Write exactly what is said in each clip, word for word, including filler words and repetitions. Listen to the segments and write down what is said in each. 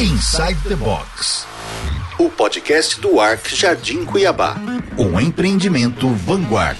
Inside the Box, o podcast do Arc Jardim Cuiabá, um empreendimento Vanguard.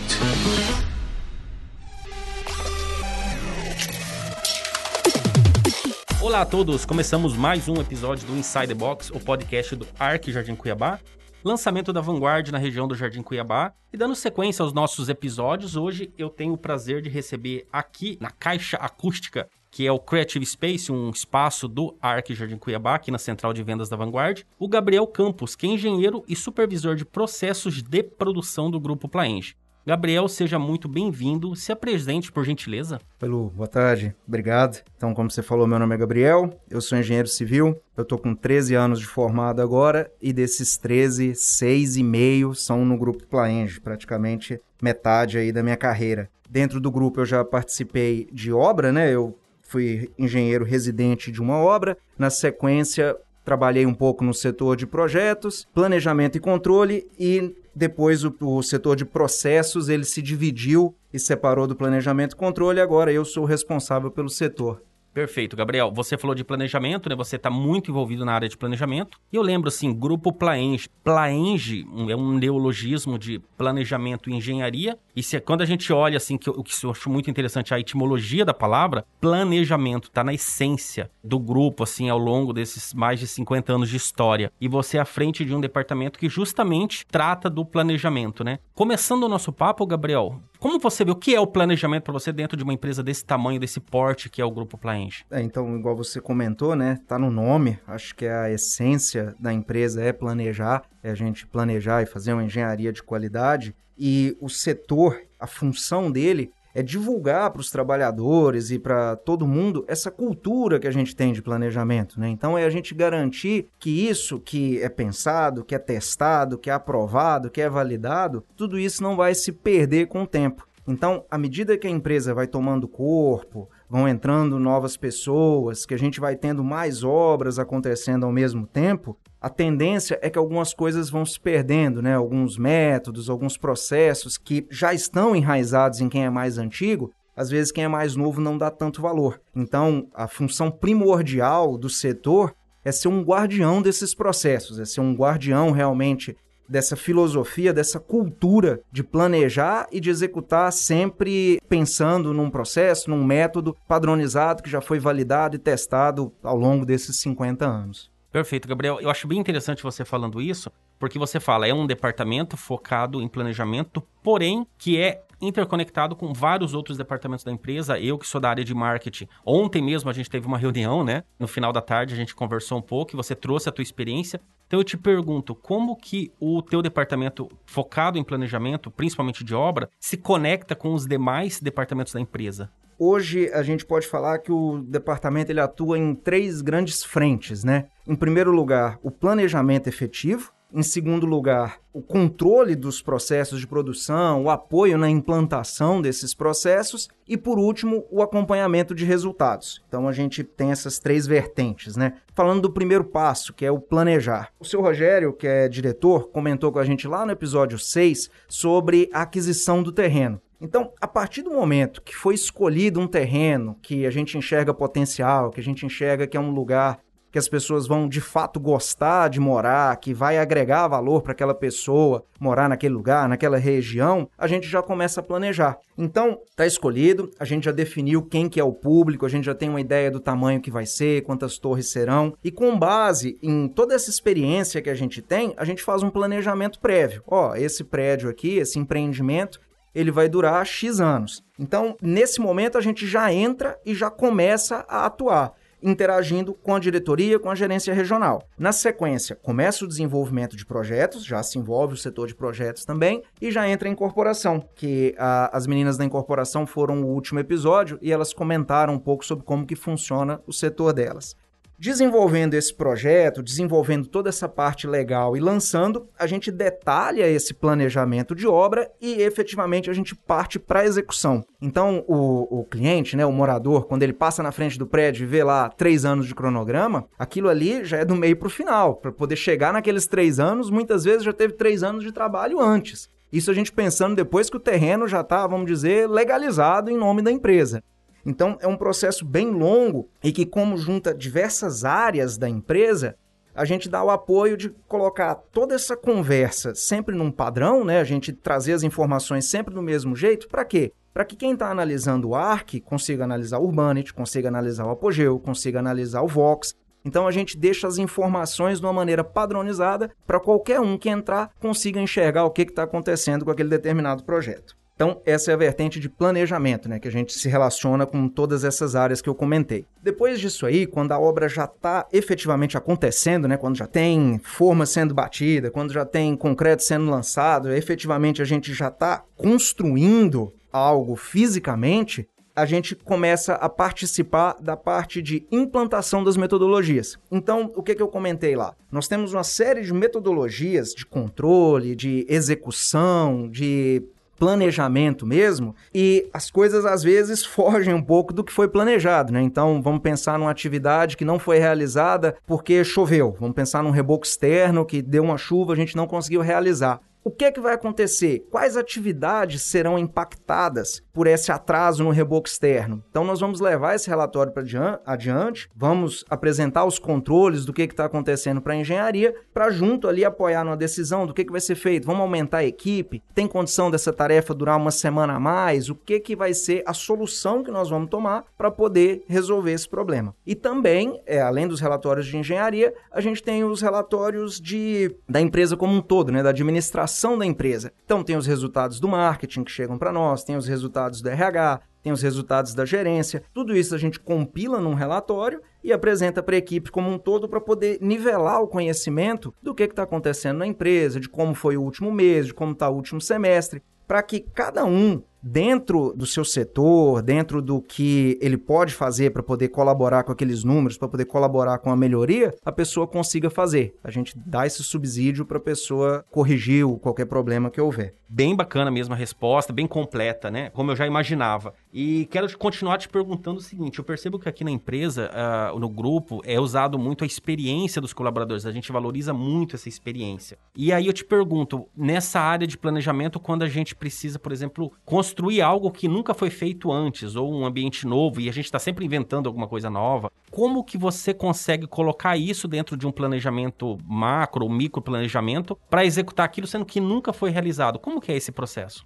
Olá a todos, começamos mais um episódio do Inside the Box, o podcast do Arc Jardim Cuiabá, lançamento da Vanguard na região do Jardim Cuiabá. E dando sequência aos nossos episódios, hoje eu tenho o prazer de receber aqui na Caixa Acústica, que é o Creative Space, um espaço do Arc Jardim Cuiabá, aqui na Central de Vendas da Vanguard, o Gabriel Campos, que é engenheiro e supervisor de processos de produção do Grupo Plaenge. Gabriel, seja muito bem-vindo. Se apresente, por gentileza. Pelu, boa tarde. Obrigado. Então, como você falou, meu nome é Gabriel, eu sou engenheiro civil, eu estou com treze anos de formado agora, e desses treze, seis e meio são no Grupo Plaenge, praticamente metade aí da minha carreira. Dentro do grupo eu já participei de obra, né? Eu fui engenheiro residente de uma obra, na sequência trabalhei um pouco no setor de projetos, planejamento e controle, e depois o, o setor de processos ele se dividiu e separou do planejamento e controle, agora eu sou o responsável pelo setor. Perfeito, Gabriel. Você falou de planejamento, né? Você está muito envolvido na área de planejamento. E eu lembro, assim, Grupo Plaenge. Plaenge é um neologismo de planejamento e engenharia. E se, quando a gente olha, assim, que, o que eu acho muito interessante, a etimologia da palavra, planejamento está na essência do grupo, assim, ao longo desses mais de cinquenta anos de história. E você é à frente de um departamento que justamente trata do planejamento, né? Começando o nosso papo, Gabriel, como você vê o que é o planejamento para você dentro de uma empresa desse tamanho, desse porte que é o Grupo Plaenge? É, então, igual você comentou, né? Tá no nome, acho que a essência da empresa é planejar, é a gente planejar e fazer uma engenharia de qualidade. E o setor, a função dele é divulgar para os trabalhadores e para todo mundo essa cultura que a gente tem de planejamento, né? Então, é a gente garantir que isso que é pensado, que é testado, que é aprovado, que é validado, tudo isso não vai se perder com o tempo. Então, à medida que a empresa vai tomando corpo, vão entrando novas pessoas, que a gente vai tendo mais obras acontecendo ao mesmo tempo, a tendência é que algumas coisas vão se perdendo, né? Alguns métodos, alguns processos que já estão enraizados em quem é mais antigo, às vezes quem é mais novo não dá tanto valor. Então, a função primordial do setor é ser um guardião desses processos, é ser um guardião realmente dessa filosofia, dessa cultura de planejar e de executar sempre pensando num processo, num método padronizado que já foi validado e testado ao longo desses cinquenta anos. Perfeito, Gabriel. Eu acho bem interessante você falando isso, porque você fala, é um departamento focado em planejamento, porém que é interconectado com vários outros departamentos da empresa. Eu que sou da área de marketing, ontem mesmo a gente teve uma reunião, né? No final da tarde a gente conversou um pouco e você trouxe a tua experiência. Então eu te pergunto, como que o teu departamento focado em planejamento, principalmente de obra, se conecta com os demais departamentos da empresa? Hoje a gente pode falar que o departamento ele atua em três grandes frentes, né? Em primeiro lugar, o planejamento efetivo. Em segundo lugar, o controle dos processos de produção, o apoio na implantação desses processos e, por último, o acompanhamento de resultados. Então, a gente tem essas três vertentes, né? Falando do primeiro passo, que é o planejar. O seu Rogério, que é diretor, comentou com a gente lá no episódio seis sobre a aquisição do terreno. Então, a partir do momento que foi escolhido um terreno que a gente enxerga potencial, que a gente enxerga que é um lugar que as pessoas vão de fato gostar de morar, que vai agregar valor para aquela pessoa morar naquele lugar, naquela região, a gente já começa a planejar. Então, está escolhido, a gente já definiu quem que é o público, a gente já tem uma ideia do tamanho que vai ser, quantas torres serão, e com base em toda essa experiência que a gente tem, a gente faz um planejamento prévio. Ó, esse prédio aqui, esse empreendimento, ele vai durar X anos. Então, nesse momento, a gente já entra e já começa a atuar, interagindo com a diretoria, com a gerência regional. Na sequência, começa o desenvolvimento de projetos, já se envolve o setor de projetos também, e já entra a incorporação, que a, as meninas da incorporação foram o último episódio e elas comentaram um pouco sobre como que funciona o setor delas. Desenvolvendo esse projeto, desenvolvendo toda essa parte legal e lançando, a gente detalha esse planejamento de obra e efetivamente a gente parte para a execução. Então, o, o cliente, né, o morador, quando ele passa na frente do prédio e vê lá três anos de cronograma, aquilo ali já é do meio para o final. Para poder chegar naqueles três anos, muitas vezes já teve três anos de trabalho antes. Isso a gente pensando depois que o terreno já está, vamos dizer, legalizado em nome da empresa. Então, é um processo bem longo e que, como junta diversas áreas da empresa, a gente dá o apoio de colocar toda essa conversa sempre num padrão, né? A gente trazer as informações sempre do mesmo jeito. Para quê? Para que quem está analisando o Arc consiga analisar o Urbanity, consiga analisar o Apogeu, consiga analisar o Vox. Então, a gente deixa as informações de uma maneira padronizada para qualquer um que entrar consiga enxergar o que está acontecendo com aquele determinado projeto. Então, essa é a vertente de planejamento, né, que a gente se relaciona com todas essas áreas que eu comentei. Depois disso aí, quando a obra já está efetivamente acontecendo, né, quando já tem forma sendo batida, quando já tem concreto sendo lançado, efetivamente a gente já está construindo algo fisicamente, a gente começa a participar da parte de implantação das metodologias. Então, o que que eu comentei lá? Nós temos uma série de metodologias de controle, de execução, de planejamento mesmo, e as coisas às vezes fogem um pouco do que foi planejado, né? Então, vamos pensar numa atividade que não foi realizada porque choveu, vamos pensar num reboco externo que deu uma chuva, a gente não conseguiu realizar. O que é que vai acontecer? Quais atividades serão impactadas por esse atraso no reboco externo? Então, nós vamos levar esse relatório para adiante, vamos apresentar os controles do que está acontecendo para a engenharia, para junto ali apoiar numa decisão do que, que vai ser feito. Vamos aumentar a equipe? Tem condição dessa tarefa durar uma semana a mais? O que, que vai ser a solução que nós vamos tomar para poder resolver esse problema? E também, é, além dos relatórios de engenharia, a gente tem os relatórios de, da empresa como um todo, né, da administração da empresa. Então, tem os resultados do marketing que chegam para nós, tem os resultados do R H, tem os resultados da gerência. Tudo isso a gente compila num relatório e apresenta para a equipe como um todo para poder nivelar o conhecimento do que está acontecendo na empresa, de como foi o último mês, de como está o último semestre, para que cada um, dentro do seu setor, dentro do que ele pode fazer para poder colaborar com aqueles números, para poder colaborar com a melhoria, a pessoa consiga fazer. A gente dá esse subsídio para a pessoa corrigir qualquer problema que houver. Bem bacana mesmo a resposta, bem completa, né? Como eu já imaginava. E quero continuar te perguntando o seguinte, eu percebo que aqui na empresa, uh, no grupo, é usado muito a experiência dos colaboradores, a gente valoriza muito essa experiência. E aí eu te pergunto, nessa área de planejamento, quando a gente precisa, por exemplo, construir construir algo que nunca foi feito antes, ou um ambiente novo, e a gente está sempre inventando alguma coisa nova, como que você consegue colocar isso dentro de um planejamento macro ou micro planejamento para executar aquilo sendo que nunca foi realizado? Como que é esse processo?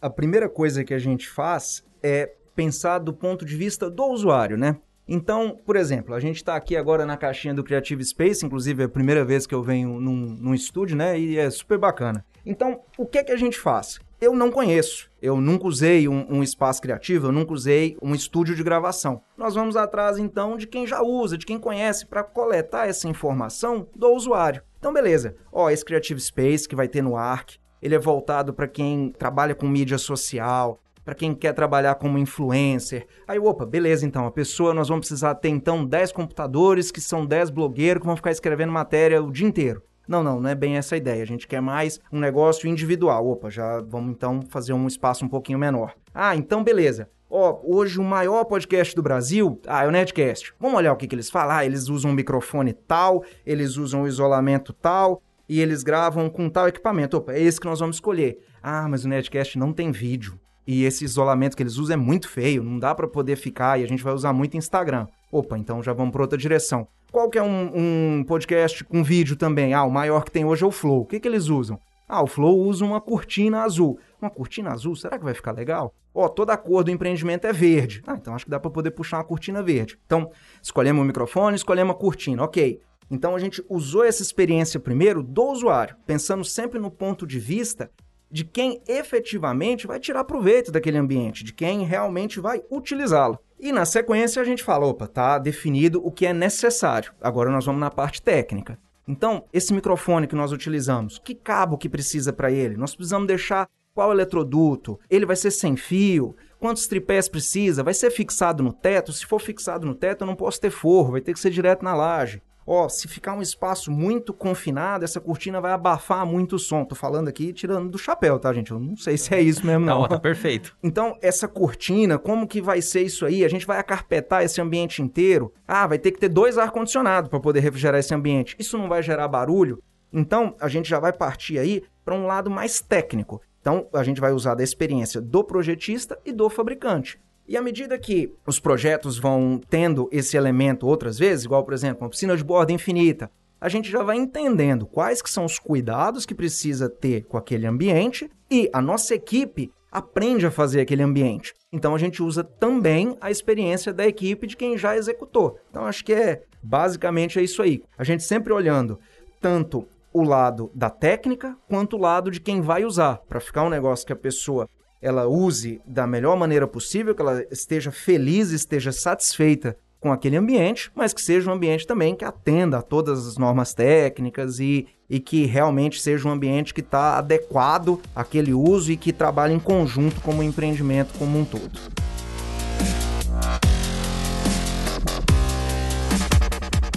A primeira coisa que a gente faz é pensar do ponto de vista do usuário, né? Então, por exemplo, a gente está aqui agora na caixinha do Creative Space, inclusive é a primeira vez que eu venho num, num estúdio, né? E é super bacana. Então, o que é que a gente faz? Eu não conheço, eu nunca usei um, um espaço criativo, eu nunca usei um estúdio de gravação. Nós vamos atrás, então, de quem já usa, de quem conhece, para coletar essa informação do usuário. Então, beleza. Ó, esse Creative Space que vai ter no Arc, ele é voltado para quem trabalha com mídia social, para quem quer trabalhar como influencer. Aí, opa, beleza, então, a pessoa, nós vamos precisar ter, então, dez computadores, que são dez blogueiros que vão ficar escrevendo matéria o dia inteiro. Não, não, não é bem essa a ideia, a gente quer mais um negócio individual. Opa, já vamos, então, fazer um espaço um pouquinho menor. Ah, então, beleza. Ó, hoje o maior podcast do Brasil, ah, é o Netcast. Vamos olhar o que, que eles falam. Ah, eles usam um microfone tal, eles usam um isolamento tal, e eles gravam com tal equipamento. Opa, é esse que nós vamos escolher. Ah, mas o Netcast não tem vídeo. E esse isolamento que eles usam é muito feio, não dá para poder ficar, e a gente vai usar muito Instagram. Opa, então já vamos para outra direção. Qual que é um, um podcast com vídeo também? Ah, o maior que tem hoje é o Flow. O que que eles usam? Ah, o Flow usa uma cortina azul. Uma cortina azul, será que vai ficar legal? Ó, toda a cor do empreendimento é verde. Ah, então acho que dá para poder puxar uma cortina verde. Então, escolhemos o microfone, escolhemos a cortina, ok. Então a gente usou essa experiência primeiro do usuário, pensando sempre no ponto de vista de quem efetivamente vai tirar proveito daquele ambiente, de quem realmente vai utilizá-lo. E na sequência a gente fala, opa, tá definido o que é necessário. Agora nós vamos na parte técnica. Então, esse microfone que nós utilizamos, que cabo que precisa para ele? Nós precisamos deixar qual eletroduto? Ele vai ser sem fio? Quantos tripés precisa? Vai ser fixado no teto? Se for fixado no teto, eu não posso ter forro, vai ter que ser direto na laje. Ó, se ficar um espaço muito confinado, essa cortina vai abafar muito o som. Tô falando aqui tirando do chapéu, tá, gente? Eu não sei se é isso mesmo, não. Não, tá perfeito. Então, essa cortina, como que vai ser isso aí? A gente vai acarpetar esse ambiente inteiro? Ah, vai ter que ter dois ar-condicionado para poder refrigerar esse ambiente. Isso não vai gerar barulho? Então, a gente já vai partir aí para um lado mais técnico. Então, a gente vai usar da experiência do projetista e do fabricante. E à medida que os projetos vão tendo esse elemento outras vezes, igual, por exemplo, uma piscina de borda infinita, a gente já vai entendendo quais que são os cuidados que precisa ter com aquele ambiente e a nossa equipe aprende a fazer aquele ambiente. Então, a gente usa também a experiência da equipe de quem já executou. Então, acho que é basicamente é isso aí. A gente sempre olhando tanto o lado da técnica quanto o lado de quem vai usar, para ficar um negócio que a pessoa ela use da melhor maneira possível, que ela esteja feliz, esteja satisfeita com aquele ambiente, mas que seja um ambiente também que atenda a todas as normas técnicas e, e que realmente seja um ambiente que está adequado àquele uso e que trabalhe em conjunto como um empreendimento como um todo.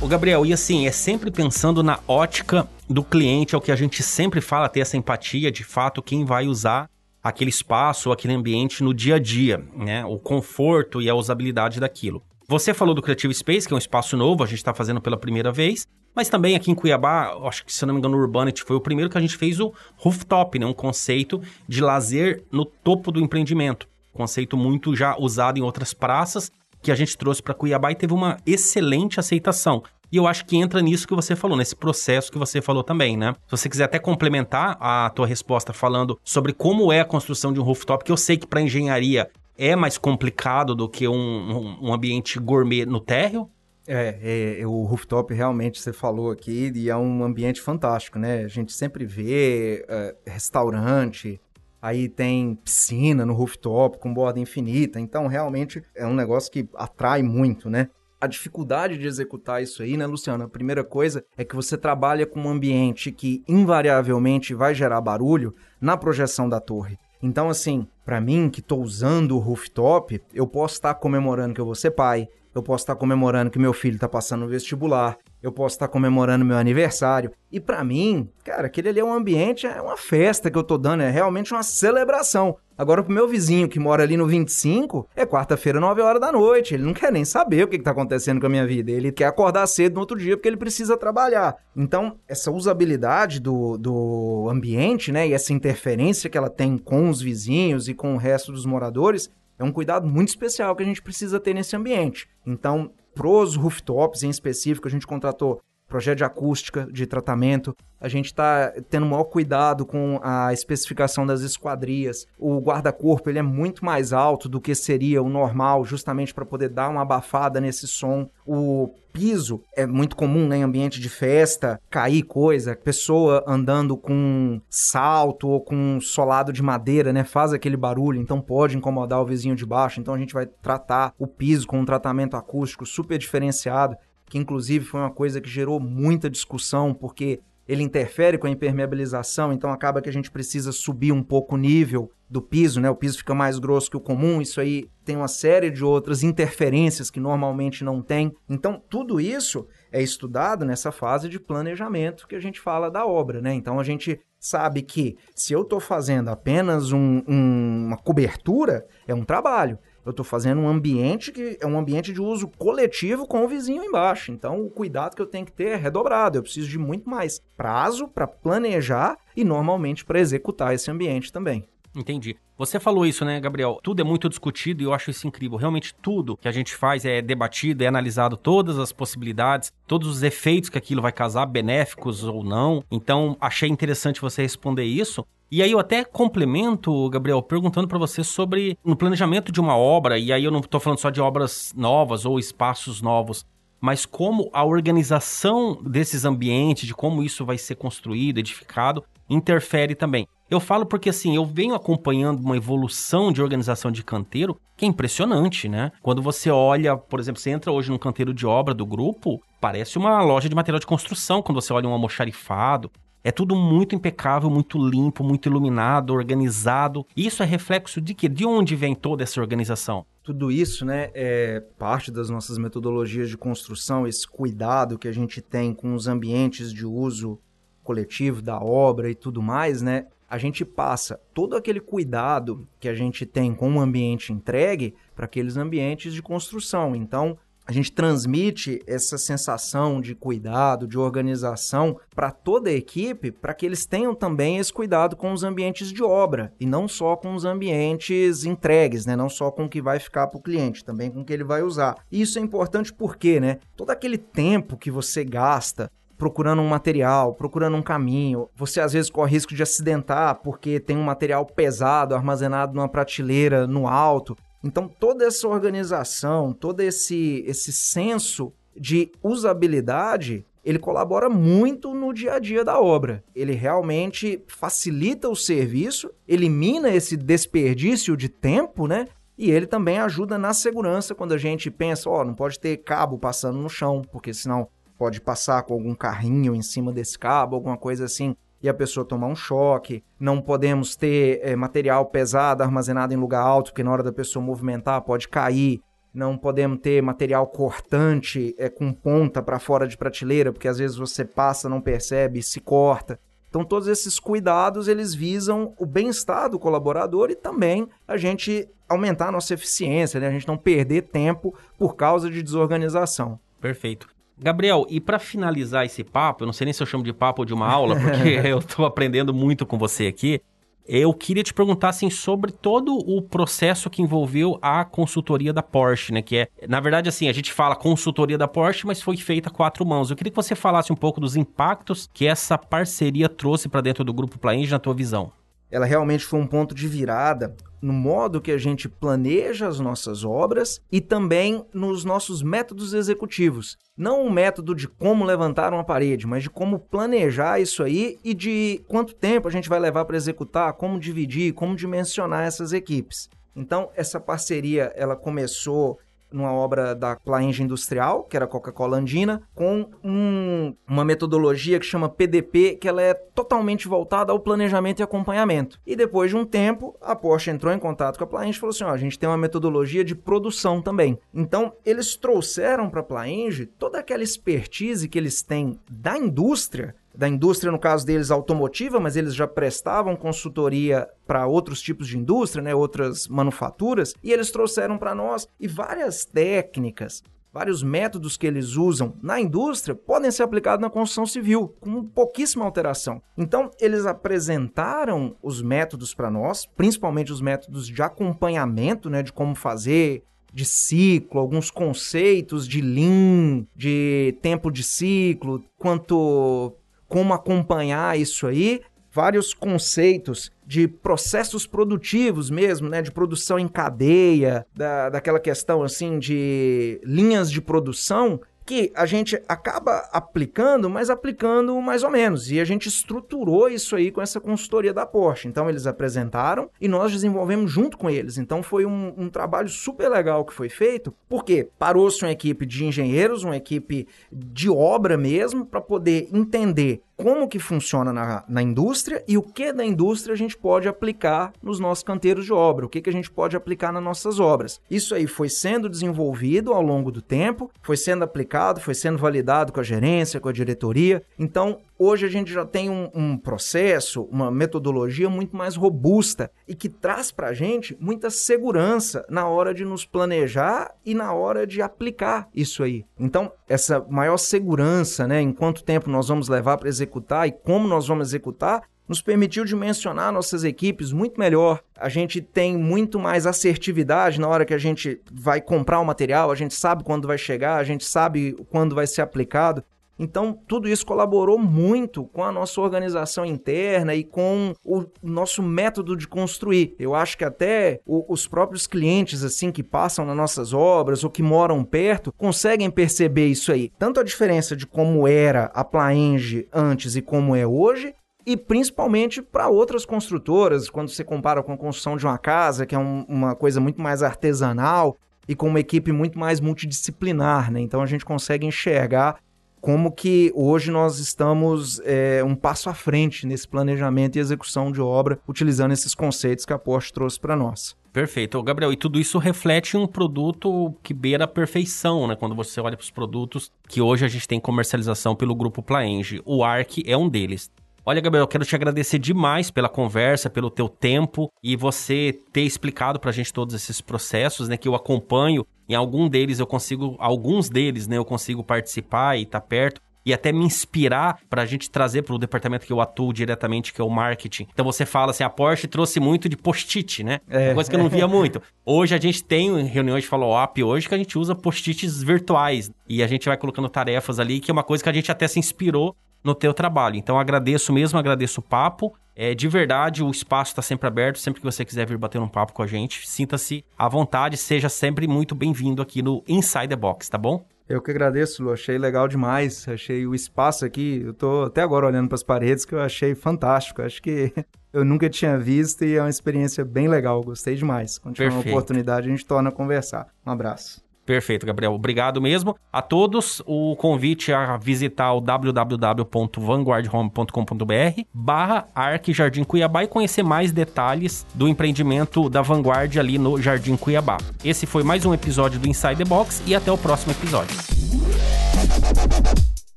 Ô Gabriel, e assim, é sempre pensando na ótica do cliente, é o que a gente sempre fala, ter essa empatia, de fato, quem vai usar aquele espaço, aquele ambiente no dia a dia, né? O conforto e a usabilidade daquilo. Você falou do Creative Space, que é um espaço novo, a gente está fazendo pela primeira vez, mas também aqui em Cuiabá, acho que se eu não me engano, o Urbanity foi o primeiro que a gente fez o rooftop, né? Um conceito de lazer no topo do empreendimento. Conceito muito já usado em outras praças, que a gente trouxe para Cuiabá e teve uma excelente aceitação. E eu acho que entra nisso que você falou, nesse processo que você falou também, né? Se você quiser até complementar a tua resposta falando sobre como é a construção de um rooftop, que eu sei que para engenharia é mais complicado do que um, um, um ambiente gourmet no térreo? É, é, o rooftop realmente você falou aqui e é um ambiente fantástico, né? A gente sempre vê uh, restaurante, aí tem piscina no rooftop com borda infinita, então realmente é um negócio que atrai muito, né? A dificuldade de executar isso aí, né, Luciano? A primeira coisa é que você trabalha com um ambiente que invariavelmente vai gerar barulho na projeção da torre. Então, assim, para mim, que estou usando o rooftop, eu posso estar tá comemorando que eu vou ser pai, eu posso estar tá comemorando que meu filho está passando no vestibular, eu posso estar tá comemorando meu aniversário. E para mim, cara, aquele ali é um ambiente, é uma festa que eu estou dando, é realmente uma celebração. Agora, pro meu vizinho que mora ali no vinte e cinco, é quarta-feira, nove horas da noite. Ele não quer nem saber o que está acontecendo com a minha vida. Ele quer acordar cedo no outro dia porque ele precisa trabalhar. Então, essa usabilidade do, do ambiente, né, e essa interferência que ela tem com os vizinhos e com o resto dos moradores, é um cuidado muito especial que a gente precisa ter nesse ambiente. Então, pros rooftops em específico, a gente contratou projeto de acústica, de tratamento, a gente está tendo o maior cuidado com a especificação das esquadrias, o guarda-corpo ele é muito mais alto do que seria o normal, justamente para poder dar uma abafada nesse som, o piso é muito comum, né, em ambiente de festa, cair coisa, pessoa andando com salto ou com solado de madeira, né, faz aquele barulho, então pode incomodar o vizinho de baixo, então a gente vai tratar o piso com um tratamento acústico super diferenciado, que inclusive foi uma coisa que gerou muita discussão, porque ele interfere com a impermeabilização, então acaba que a gente precisa subir um pouco o nível do piso, né? O piso fica mais grosso que o comum, isso aí tem uma série de outras interferências que normalmente não tem. Então, tudo isso é estudado nessa fase de planejamento que a gente fala da obra, né? Então, a gente sabe que se eu estou fazendo apenas um, um, uma cobertura, é um trabalho. Eu estou fazendo um ambiente que é um ambiente de uso coletivo com o vizinho embaixo. Então, o cuidado que eu tenho que ter é redobrado. Eu preciso de muito mais prazo para planejar e, normalmente, para executar esse ambiente também. Entendi. Você falou isso, né, Gabriel? Tudo é muito discutido e eu acho isso incrível. Realmente, tudo que a gente faz é debatido, é analisado todas as possibilidades, todos os efeitos que aquilo vai causar, benéficos ou não. Então, achei interessante você responder isso. E aí eu até complemento, Gabriel, perguntando para você sobre no planejamento de uma obra, e aí eu não estou falando só de obras novas ou espaços novos, mas como a organização desses ambientes, de como isso vai ser construído, edificado, interfere também. Eu falo porque, assim, eu venho acompanhando uma evolução de organização de canteiro que é impressionante, né? Quando você olha, por exemplo, você entra hoje num canteiro de obra do grupo, parece uma loja de material de construção, quando você olha um almoxarifado. É tudo muito impecável, muito limpo, muito iluminado, organizado. Isso é reflexo de quê? De onde vem toda essa organização? Tudo isso, né, é parte das nossas metodologias de construção, esse cuidado que a gente tem com os ambientes de uso coletivo da obra e tudo mais, né? A gente passa todo aquele cuidado que a gente tem com o ambiente entregue para aqueles ambientes de construção. Então, a gente transmite essa sensação de cuidado, de organização para toda a equipe, para que eles tenham também esse cuidado com os ambientes de obra e não só com os ambientes entregues, né? Não só com o que vai ficar para o cliente, também com o que ele vai usar. E isso é importante porque, né? Todo aquele tempo que você gasta procurando um material, procurando um caminho, você às vezes corre risco de acidentar porque tem um material pesado armazenado numa prateleira no alto. Então, toda essa organização, todo esse, esse senso de usabilidade, ele colabora muito no dia a dia da obra. Ele realmente facilita o serviço, elimina esse desperdício de tempo, né? E ele também ajuda na segurança quando a gente pensa, ó, oh, não pode ter cabo passando no chão, porque senão pode passar com algum carrinho em cima desse cabo, alguma coisa assim, e a pessoa tomar um choque. Não podemos ter é, material pesado armazenado em lugar alto, porque na hora da pessoa movimentar pode cair. Não podemos ter material cortante é, com ponta para fora de prateleira, porque às vezes você passa, não percebe e se corta. Então todos esses cuidados eles visam o bem-estar do colaborador e também a gente aumentar a nossa eficiência, né? A gente não perder tempo por causa de desorganização. Perfeito. Gabriel, e para finalizar esse papo, eu não sei nem se eu chamo de papo ou de uma aula, porque eu estou aprendendo muito com você aqui, eu queria te perguntar assim, sobre todo o processo que envolveu a consultoria da Porsche, né? Que é, na verdade, assim, a gente fala consultoria da Porsche, mas foi feita a quatro mãos. Eu queria que você falasse um pouco dos impactos que essa parceria trouxe para dentro do Grupo Plaenge, na tua visão. Ela realmente foi um ponto de virada no modo que a gente planeja as nossas obras e também nos nossos métodos executivos. Não um método de como levantar uma parede, mas de como planejar isso aí e de quanto tempo a gente vai levar para executar, como dividir, como dimensionar essas equipes. Então, essa parceria ela começou numa obra da Plaenge Industrial, que era a Coca-Cola Andina, com um, uma metodologia que chama P D P, que ela é totalmente voltada ao planejamento e acompanhamento. E depois de um tempo, a Porsche entrou em contato com a Plaenge e falou assim, ó, a gente tem uma metodologia de produção também. Então, eles trouxeram para a Plaenge toda aquela expertise que eles têm da indústria, da indústria, no caso deles, automotiva, mas eles já prestavam consultoria para outros tipos de indústria, né, outras manufaturas, e eles trouxeram para nós e várias técnicas, vários métodos que eles usam na indústria podem ser aplicados na construção civil, com pouquíssima alteração. Então, eles apresentaram os métodos para nós, principalmente os métodos de acompanhamento, né, de como fazer, de ciclo, alguns conceitos de Lean, de tempo de ciclo, quanto... como acompanhar isso aí, vários conceitos de processos produtivos mesmo, né, de produção em cadeia, da, daquela questão assim de linhas de produção, que a gente acaba aplicando, mas aplicando mais ou menos, e a gente estruturou isso aí com essa consultoria da Porsche. Então eles apresentaram e nós desenvolvemos junto com eles, então foi um, um trabalho super legal que foi feito, porque parou-se uma equipe de engenheiros, uma equipe de obra mesmo, para poder entender como que funciona na, na indústria e o que da indústria a gente pode aplicar nos nossos canteiros de obra, o que, que a gente pode aplicar nas nossas obras. Isso aí foi sendo desenvolvido ao longo do tempo, foi sendo aplicado, foi sendo validado com a gerência, com a diretoria. Então, hoje a gente já tem um, um processo, uma metodologia muito mais robusta e que traz para a gente muita segurança na hora de nos planejar e na hora de aplicar isso aí. Então, essa maior segurança, né, em quanto tempo nós vamos levar para executar e como nós vamos executar, nos permitiu dimensionar nossas equipes muito melhor. A gente tem muito mais assertividade na hora que a gente vai comprar o material, a gente sabe quando vai chegar, a gente sabe quando vai ser aplicado. Então, tudo isso colaborou muito com a nossa organização interna e com o nosso método de construir. Eu acho que até os próprios clientes, assim, que passam nas nossas obras ou que moram perto, conseguem perceber isso aí. Tanto a diferença de como era a Plaenge antes e como é hoje, e principalmente para outras construtoras, quando você compara com a construção de uma casa, que é um, uma coisa muito mais artesanal e com uma equipe muito mais multidisciplinar, né? Então, a gente consegue enxergar como que hoje nós estamos é, um passo à frente nesse planejamento e execução de obra, utilizando esses conceitos que a Porsche trouxe para nós. Perfeito. Gabriel, e tudo isso reflete um produto que beira a perfeição, né? Quando você olha para os produtos que hoje a gente tem comercialização pelo Grupo Plaenge. O Arc é um deles. Olha, Gabriel, eu quero te agradecer demais pela conversa, pelo teu tempo e você ter explicado pra gente todos esses processos, né, que eu acompanho. Em algum deles eu consigo, alguns deles, né, eu consigo participar e estar tá perto e até me inspirar para a gente trazer para o departamento que eu atuo diretamente, que é o marketing. Então, você fala assim, a Porsche trouxe muito de post-it, né? É. Uma coisa que eu não via muito. Hoje, a gente tem reuniões de follow-up hoje que a gente usa post-its virtuais e a gente vai colocando tarefas ali, que é uma coisa que a gente até se inspirou no teu trabalho. Então, agradeço mesmo, agradeço o papo. É, de verdade, o espaço está sempre aberto. Sempre que você quiser vir bater um papo com a gente, sinta-se à vontade, seja sempre muito bem-vindo aqui no Inside the Box, tá bom? Eu que agradeço, Lu. Achei legal demais. Achei o espaço aqui. Eu tô até agora olhando para as paredes, que eu achei fantástico. Acho que eu nunca tinha visto e é uma experiência bem legal. Gostei demais. Quando tiver uma oportunidade, a gente torna a conversar. Um abraço. Perfeito, Gabriel. Obrigado mesmo. A todos, o convite a visitar o www ponto vanguard home ponto com ponto br barra Arc Jardim Cuiabá e conhecer mais detalhes do empreendimento da Vanguard ali no Jardim Cuiabá. Esse foi mais um episódio do Inside the Box e até o próximo episódio.